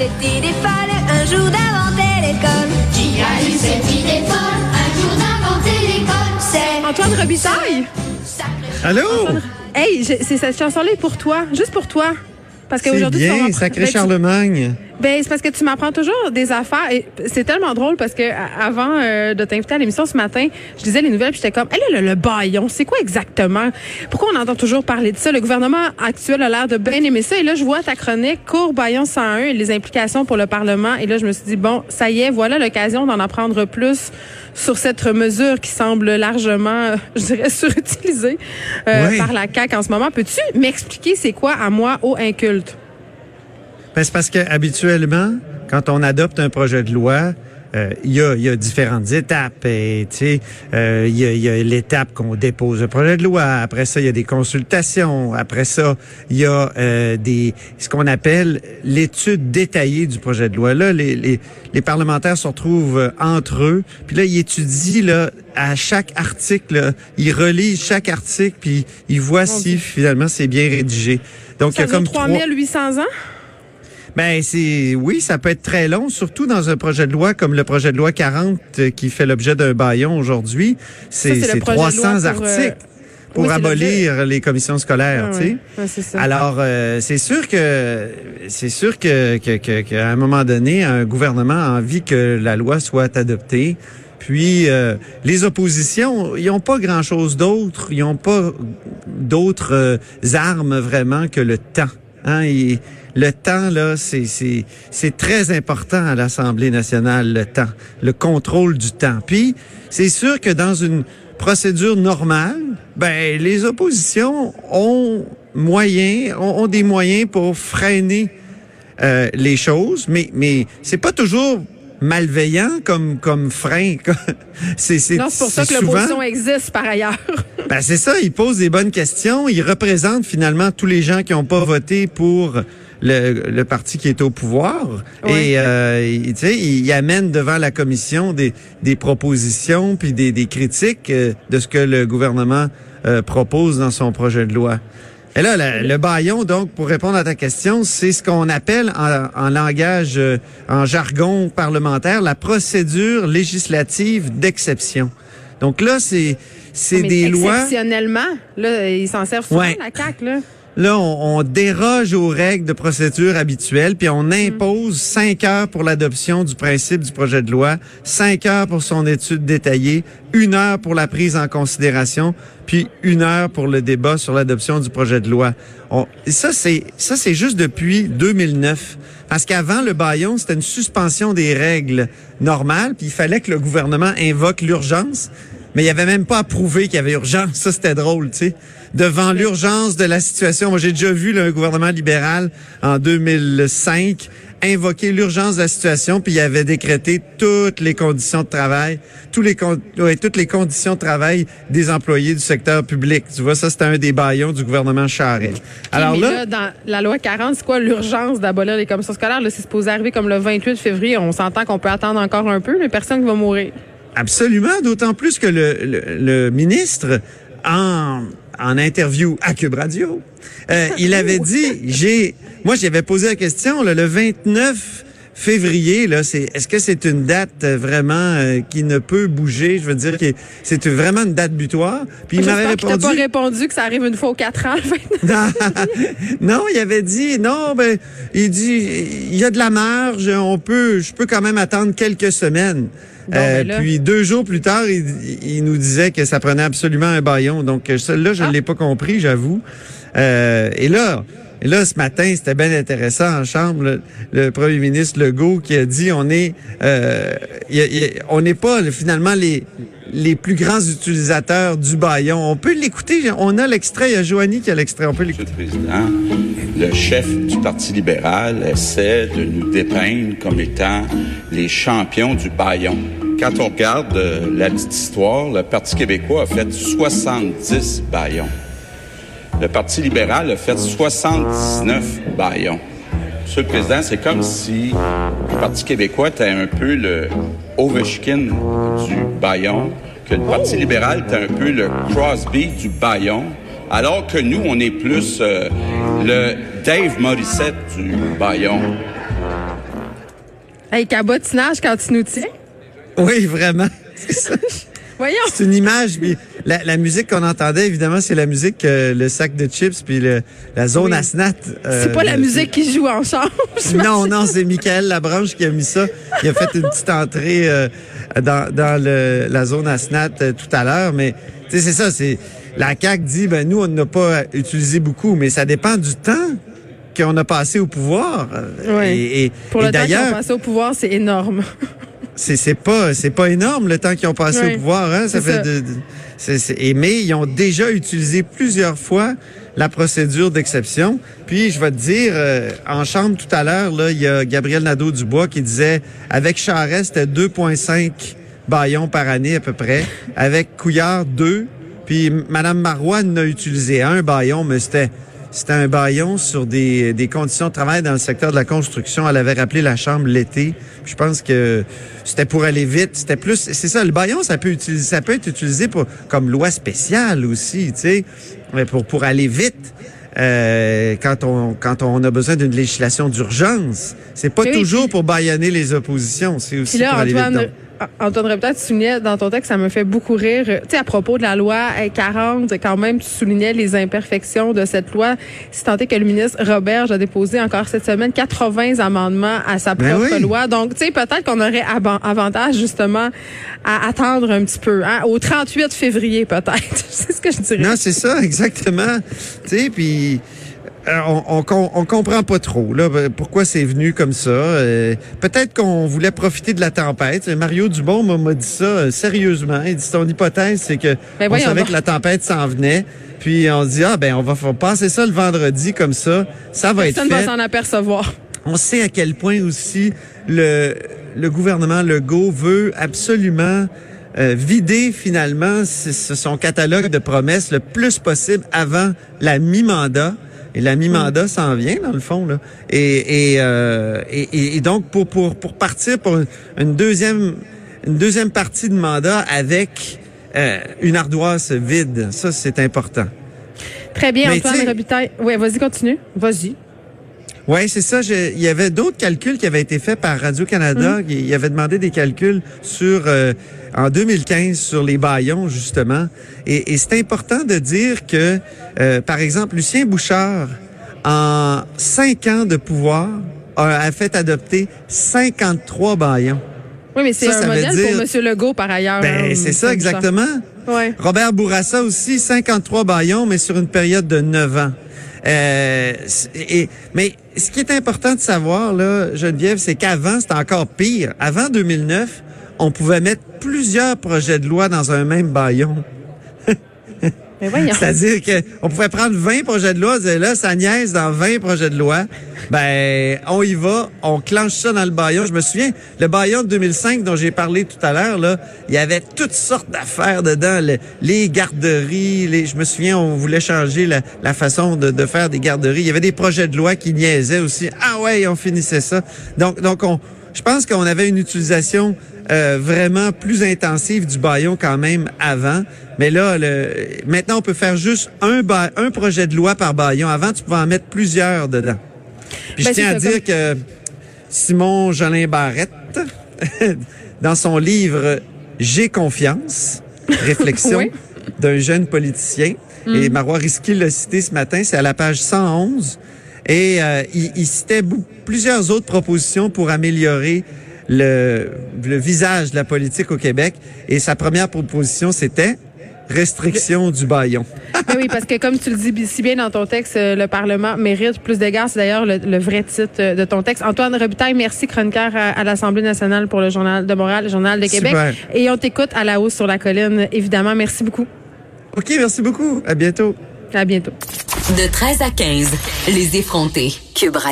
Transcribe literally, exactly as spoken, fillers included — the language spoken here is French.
cette idée folle un jour d'inventer l'école? Qui a eu cette idée folle un jour d'inventer l'école? C'est Antoine Robitaille. Allô? Antoine... Hey, je... c'est cette chanson-là pour toi, juste pour toi. Parce qu'aujourd'hui, c'est bien, tu sacré ben, Charlemagne. Tu... Ben, c'est parce que tu m'apprends toujours des affaires. Et c'est tellement drôle parce que avant euh, de t'inviter à l'émission ce matin, je lisais les nouvelles puis j'étais comme, elle hey, le, le Bâillon, c'est quoi exactement? Pourquoi on entend toujours parler de ça? Le gouvernement actuel a l'air de bien aimer ça. Et là, je vois ta chronique, cours Bâillon cent un et les implications pour le Parlement. Et là, je me suis dit, bon, ça y est, voilà l'occasion d'en apprendre plus sur cette mesure qui semble largement, je dirais, surutilisée euh, oui. par la C A Q en ce moment. Peux-tu m'expliquer c'est quoi à moi au inculte? Ben, c'est parce que habituellement, quand on adopte un projet de loi, il euh, y, y a différentes étapes. Tu sais, il euh, y, y a l'étape qu'on dépose le projet de loi. Après ça, il y a des consultations. Après ça, il y a euh, des ce qu'on appelle l'étude détaillée du projet de loi. Là, les, les, les parlementaires se retrouvent entre eux. Puis là, ils étudient là à chaque article. Là, ils relisent chaque article puis ils voient okay. si finalement c'est bien rédigé. Donc ça il y a comme trois mille huit cents ans. Ben c'est oui, ça peut être très long, surtout dans un projet de loi comme le projet de loi quarante qui fait l'objet d'un bâillon aujourd'hui. C'est, ça, c'est, c'est trois cents articles. Euh... pour oui, abolir le les commissions scolaires, ah, tu sais. Oui. Oui, alors euh, c'est sûr que c'est sûr que, que, que qu'à un moment donné, un gouvernement a envie que la loi soit adoptée. Puis euh, les oppositions, ils n'ont pas grand-chose d'autre, ils n'ont pas d'autres euh, armes vraiment que le temps. Hein, et le temps là, c'est c'est c'est très important à l'Assemblée nationale, le temps, le contrôle du temps. Puis c'est sûr que dans une procédure normale, ben les oppositions ont moyen, ont, ont des moyens pour freiner euh, les choses, mais mais c'est pas toujours malveillant comme comme frein. c'est c'est Non, c'est pour c'est ça que souvent... l'opposition existe par ailleurs. Ben c'est ça, ils posent des bonnes questions, ils représentent finalement tous les gens qui n'ont pas voté pour le le parti qui est au pouvoir oui. et euh, tu sais, ils amènent devant la commission des des propositions puis des des critiques euh, de ce que le gouvernement euh, propose dans son projet de loi. Et là, la, le bâillon, donc, pour répondre à ta question, c'est ce qu'on appelle en, en langage, euh, en jargon parlementaire, la procédure législative d'exception. Donc là, c'est c'est mais des lois... Exceptionnellement, là, ils s'en servent souvent, ouais. la C A Q, là. Là, on, on déroge aux règles de procédure habituelles, puis on impose mmh. cinq heures pour l'adoption du principe du projet de loi, cinq heures pour son étude détaillée, une heure pour la prise en considération, puis une heure pour le débat sur l'adoption du projet de loi. On, et ça, c'est ça, c'est juste depuis deux mille neuf. Parce qu'avant, le bâillon, c'était une suspension des règles normales, puis il fallait que le gouvernement invoque l'urgence. Mais il n'y avait même pas à prouver qu'il y avait urgence. Ça, c'était drôle, tu sais. Devant l'urgence de la situation, moi, j'ai déjà vu là, un gouvernement libéral en deux mille cinq invoquer l'urgence de la situation, puis il avait décrété toutes les conditions de travail, tous les con- ouais, toutes les conditions de travail des employés du secteur public. Tu vois, ça, c'était un des bâillons du gouvernement Charest. Alors oui, mais là, là, dans la loi quarante, c'est quoi l'urgence d'abolir les commissions scolaires? Là, c'est supposé arriver comme le vingt-huit février. On s'entend qu'on peut attendre encore un peu, mais personne ne va mourir. Absolument, d'autant plus que le, le, le ministre, en, en interview à Cube Radio, euh, il avait dit, j'ai, moi j'avais posé la question, là, le vingt-neuf février, là, c'est, est-ce que c'est une date vraiment euh, qui ne peut bouger? Je veux dire que c'est vraiment une date butoir. Puis il m'avait répondu. T'as pas répondu que ça arrive une fois aux quatre ans. Non, il avait dit non. Ben, il dit il y a de la marge. On peut, je peux quand même attendre quelques semaines. Bon, euh, là... Puis deux jours plus tard, il, il nous disait que ça prenait absolument un bâillon. Donc là, je ne ah. l'ai pas compris, j'avoue. Euh, et là. Et là, ce matin, c'était bien intéressant en chambre, le, le premier ministre Legault qui a dit on est, euh, y a, y a, on n'est pas finalement les les plus grands utilisateurs du bâillon. On peut l'écouter, on a l'extrait, il y a Joanie qui a l'extrait, on peut l'écouter. Monsieur le Président, le chef du Parti libéral essaie de nous dépeindre comme étant les champions du bâillon. Quand on regarde euh, la petite histoire, le Parti québécois a fait soixante-dix bâillons. Le Parti libéral a fait soixante-dix-neuf bâillons. Monsieur le Président, c'est comme si le Parti québécois était un peu le Ovechkin du bâillon, que le Parti libéral était un peu le Crosby du bâillon, alors que nous, on est plus euh, le Dave Morissette du bâillon. Hey, cabotinage quand tu nous tiens. Oui, vraiment. C'est ça. Voyons. C'est une image, mais la, la musique qu'on entendait, évidemment, c'est la musique, euh, le sac de chips, puis le, la zone oui. ASNAT. Euh, c'est pas la le, musique qui joue en chambre. Non, non, c'est Michael Labranche qui a mis ça. Il a fait une petite entrée euh, dans, dans le, la zone ASNAT euh, tout à l'heure, mais tu sais, c'est ça, c'est la C A Q dit, ben nous, on n'a pas utilisé beaucoup, mais ça dépend du temps qu'on a passé au pouvoir. Oui. Et, et, Pour et le temps qu'on a passé au pouvoir, c'est énorme. C'est, c'est pas, c'est pas énorme le temps qu'ils ont passé oui, au pouvoir, hein. Ça fait ça. De, de, c'est, c'est, mais ils ont déjà utilisé plusieurs fois la procédure d'exception. Puis je vais te dire, euh, en chambre tout à l'heure, là, il y a Gabriel Nadeau-Dubois qui disait, avec Charest, c'était deux virgule cinq bâillons par année à peu près, avec Couillard deux, puis Madame Marois n'a utilisé un bâillon, mais c'était c'était un bâillon sur des des conditions de travail dans le secteur de la construction. Elle avait rappelé la chambre l'été. Je pense que c'était pour aller vite. C'était plus, c'est ça, le bâillon, ça peut utiliser, ça peut être utilisé pour comme loi spéciale aussi, tu sais, mais pour pour aller vite. Euh, quand on quand on a besoin d'une législation d'urgence, c'est pas oui, toujours puis, pour bâillonner les oppositions, c'est aussi là, pour Antoine, aller vite. Donc. Antoine Robitaille, tu soulignais dans ton texte, ça me fait beaucoup rire. Tu sais, à propos de la loi quarante, quand même, tu soulignais les imperfections de cette loi. Si tant est que le ministre Robert a déposé encore cette semaine quatre-vingts amendements à sa propre ben oui. loi. Donc, tu sais, peut-être qu'on aurait ab- avantage justement à attendre un petit peu, hein, au trente-huit février peut-être. C'est ce que je dirais. Non, c'est ça, exactement. Tu sais, puis On, on, on comprend pas trop là pourquoi c'est venu comme ça. Euh, peut-être qu'on voulait profiter de la tempête. Mario Dumont m'a, m'a dit ça euh, sérieusement. Il dit son hypothèse c'est que ben on savait va. que la tempête s'en venait. Puis on dit ah ben on va passer ça le vendredi comme ça. Ça va Personne être fait. Personne va s'en apercevoir. On sait à quel point aussi le le gouvernement Legault veut absolument Euh, vider finalement c'est, c'est son catalogue de promesses le plus possible avant la mi-mandat. Et la mi-mandat s'en vient, dans le fond, là. Et, et, euh, et, et donc, pour, pour, pour partir pour une deuxième, une deuxième partie de mandat avec euh, une ardoise vide, ça, c'est important. Très bien, mais Antoine Robitaille. Oui, vas-y, continue. Vas-y. Oui, c'est ça. Je, il y avait d'autres calculs qui avaient été faits par Radio Canada. Mmh. Il, il avait demandé des calculs sur euh, en deux mille quinze sur les bâillons justement. Et, et c'est important de dire que, euh, par exemple, Lucien Bouchard, en cinq ans de pouvoir, a, a fait adopter cinquante-trois bâillons. Oui, mais c'est ça, un ça modèle dire... pour M. Legault par ailleurs. Ben, hein, c'est ça exactement. Ouais. Robert Bourassa aussi cinquante-trois bâillons, mais sur une période de neuf ans. Euh, et, mais ce qui est important de savoir, là, Geneviève, c'est qu'avant, c'était encore pire. Avant deux mille neuf, on pouvait mettre plusieurs projets de loi dans un même bâillon. Mais voyons. C'est-à-dire qu'on pouvait prendre vingt projets de loi, et là, ça niaise dans vingt projets de loi. Ben, on y va, on clenche ça dans le bâillon. Je me souviens, le bâillon de deux mille cinq dont j'ai parlé tout à l'heure, là, il y avait toutes sortes d'affaires dedans. Le, les garderies, les, je me souviens, on voulait changer la, la façon de, de faire des garderies. Il y avait des projets de loi qui niaisaient aussi. Ah ouais, on finissait ça. Donc, donc on, je pense qu'on avait une utilisation Euh, vraiment plus intensive du bâillon quand même avant. Mais là, le, maintenant, on peut faire juste un, ba, un projet de loi par bâillon. Avant, tu pouvais en mettre plusieurs dedans. Puis ben, je tiens à dire que Simon Jolin-Barrette, dans son livre « J'ai confiance, réflexion oui. d'un jeune politicien mm. », et Marois Risky l'a cité ce matin, c'est à la page cent onze, et euh, il, il citait b- plusieurs autres propositions pour améliorer Le, le visage de la politique au Québec. Et sa première proposition, c'était restriction du bâillon. Mais oui, parce que comme tu le dis si bien dans ton texte, le Parlement mérite plus d'égards. C'est d'ailleurs le, le vrai titre de ton texte. Antoine Robitaille, merci, chroniqueur à, à l'Assemblée nationale pour le Journal de Montréal, le Journal de Québec. Super. Et on t'écoute à la hausse sur la colline, évidemment. Merci beaucoup. OK, merci beaucoup. À bientôt. À bientôt. De treize à quinze, les effrontés. Cube Radio.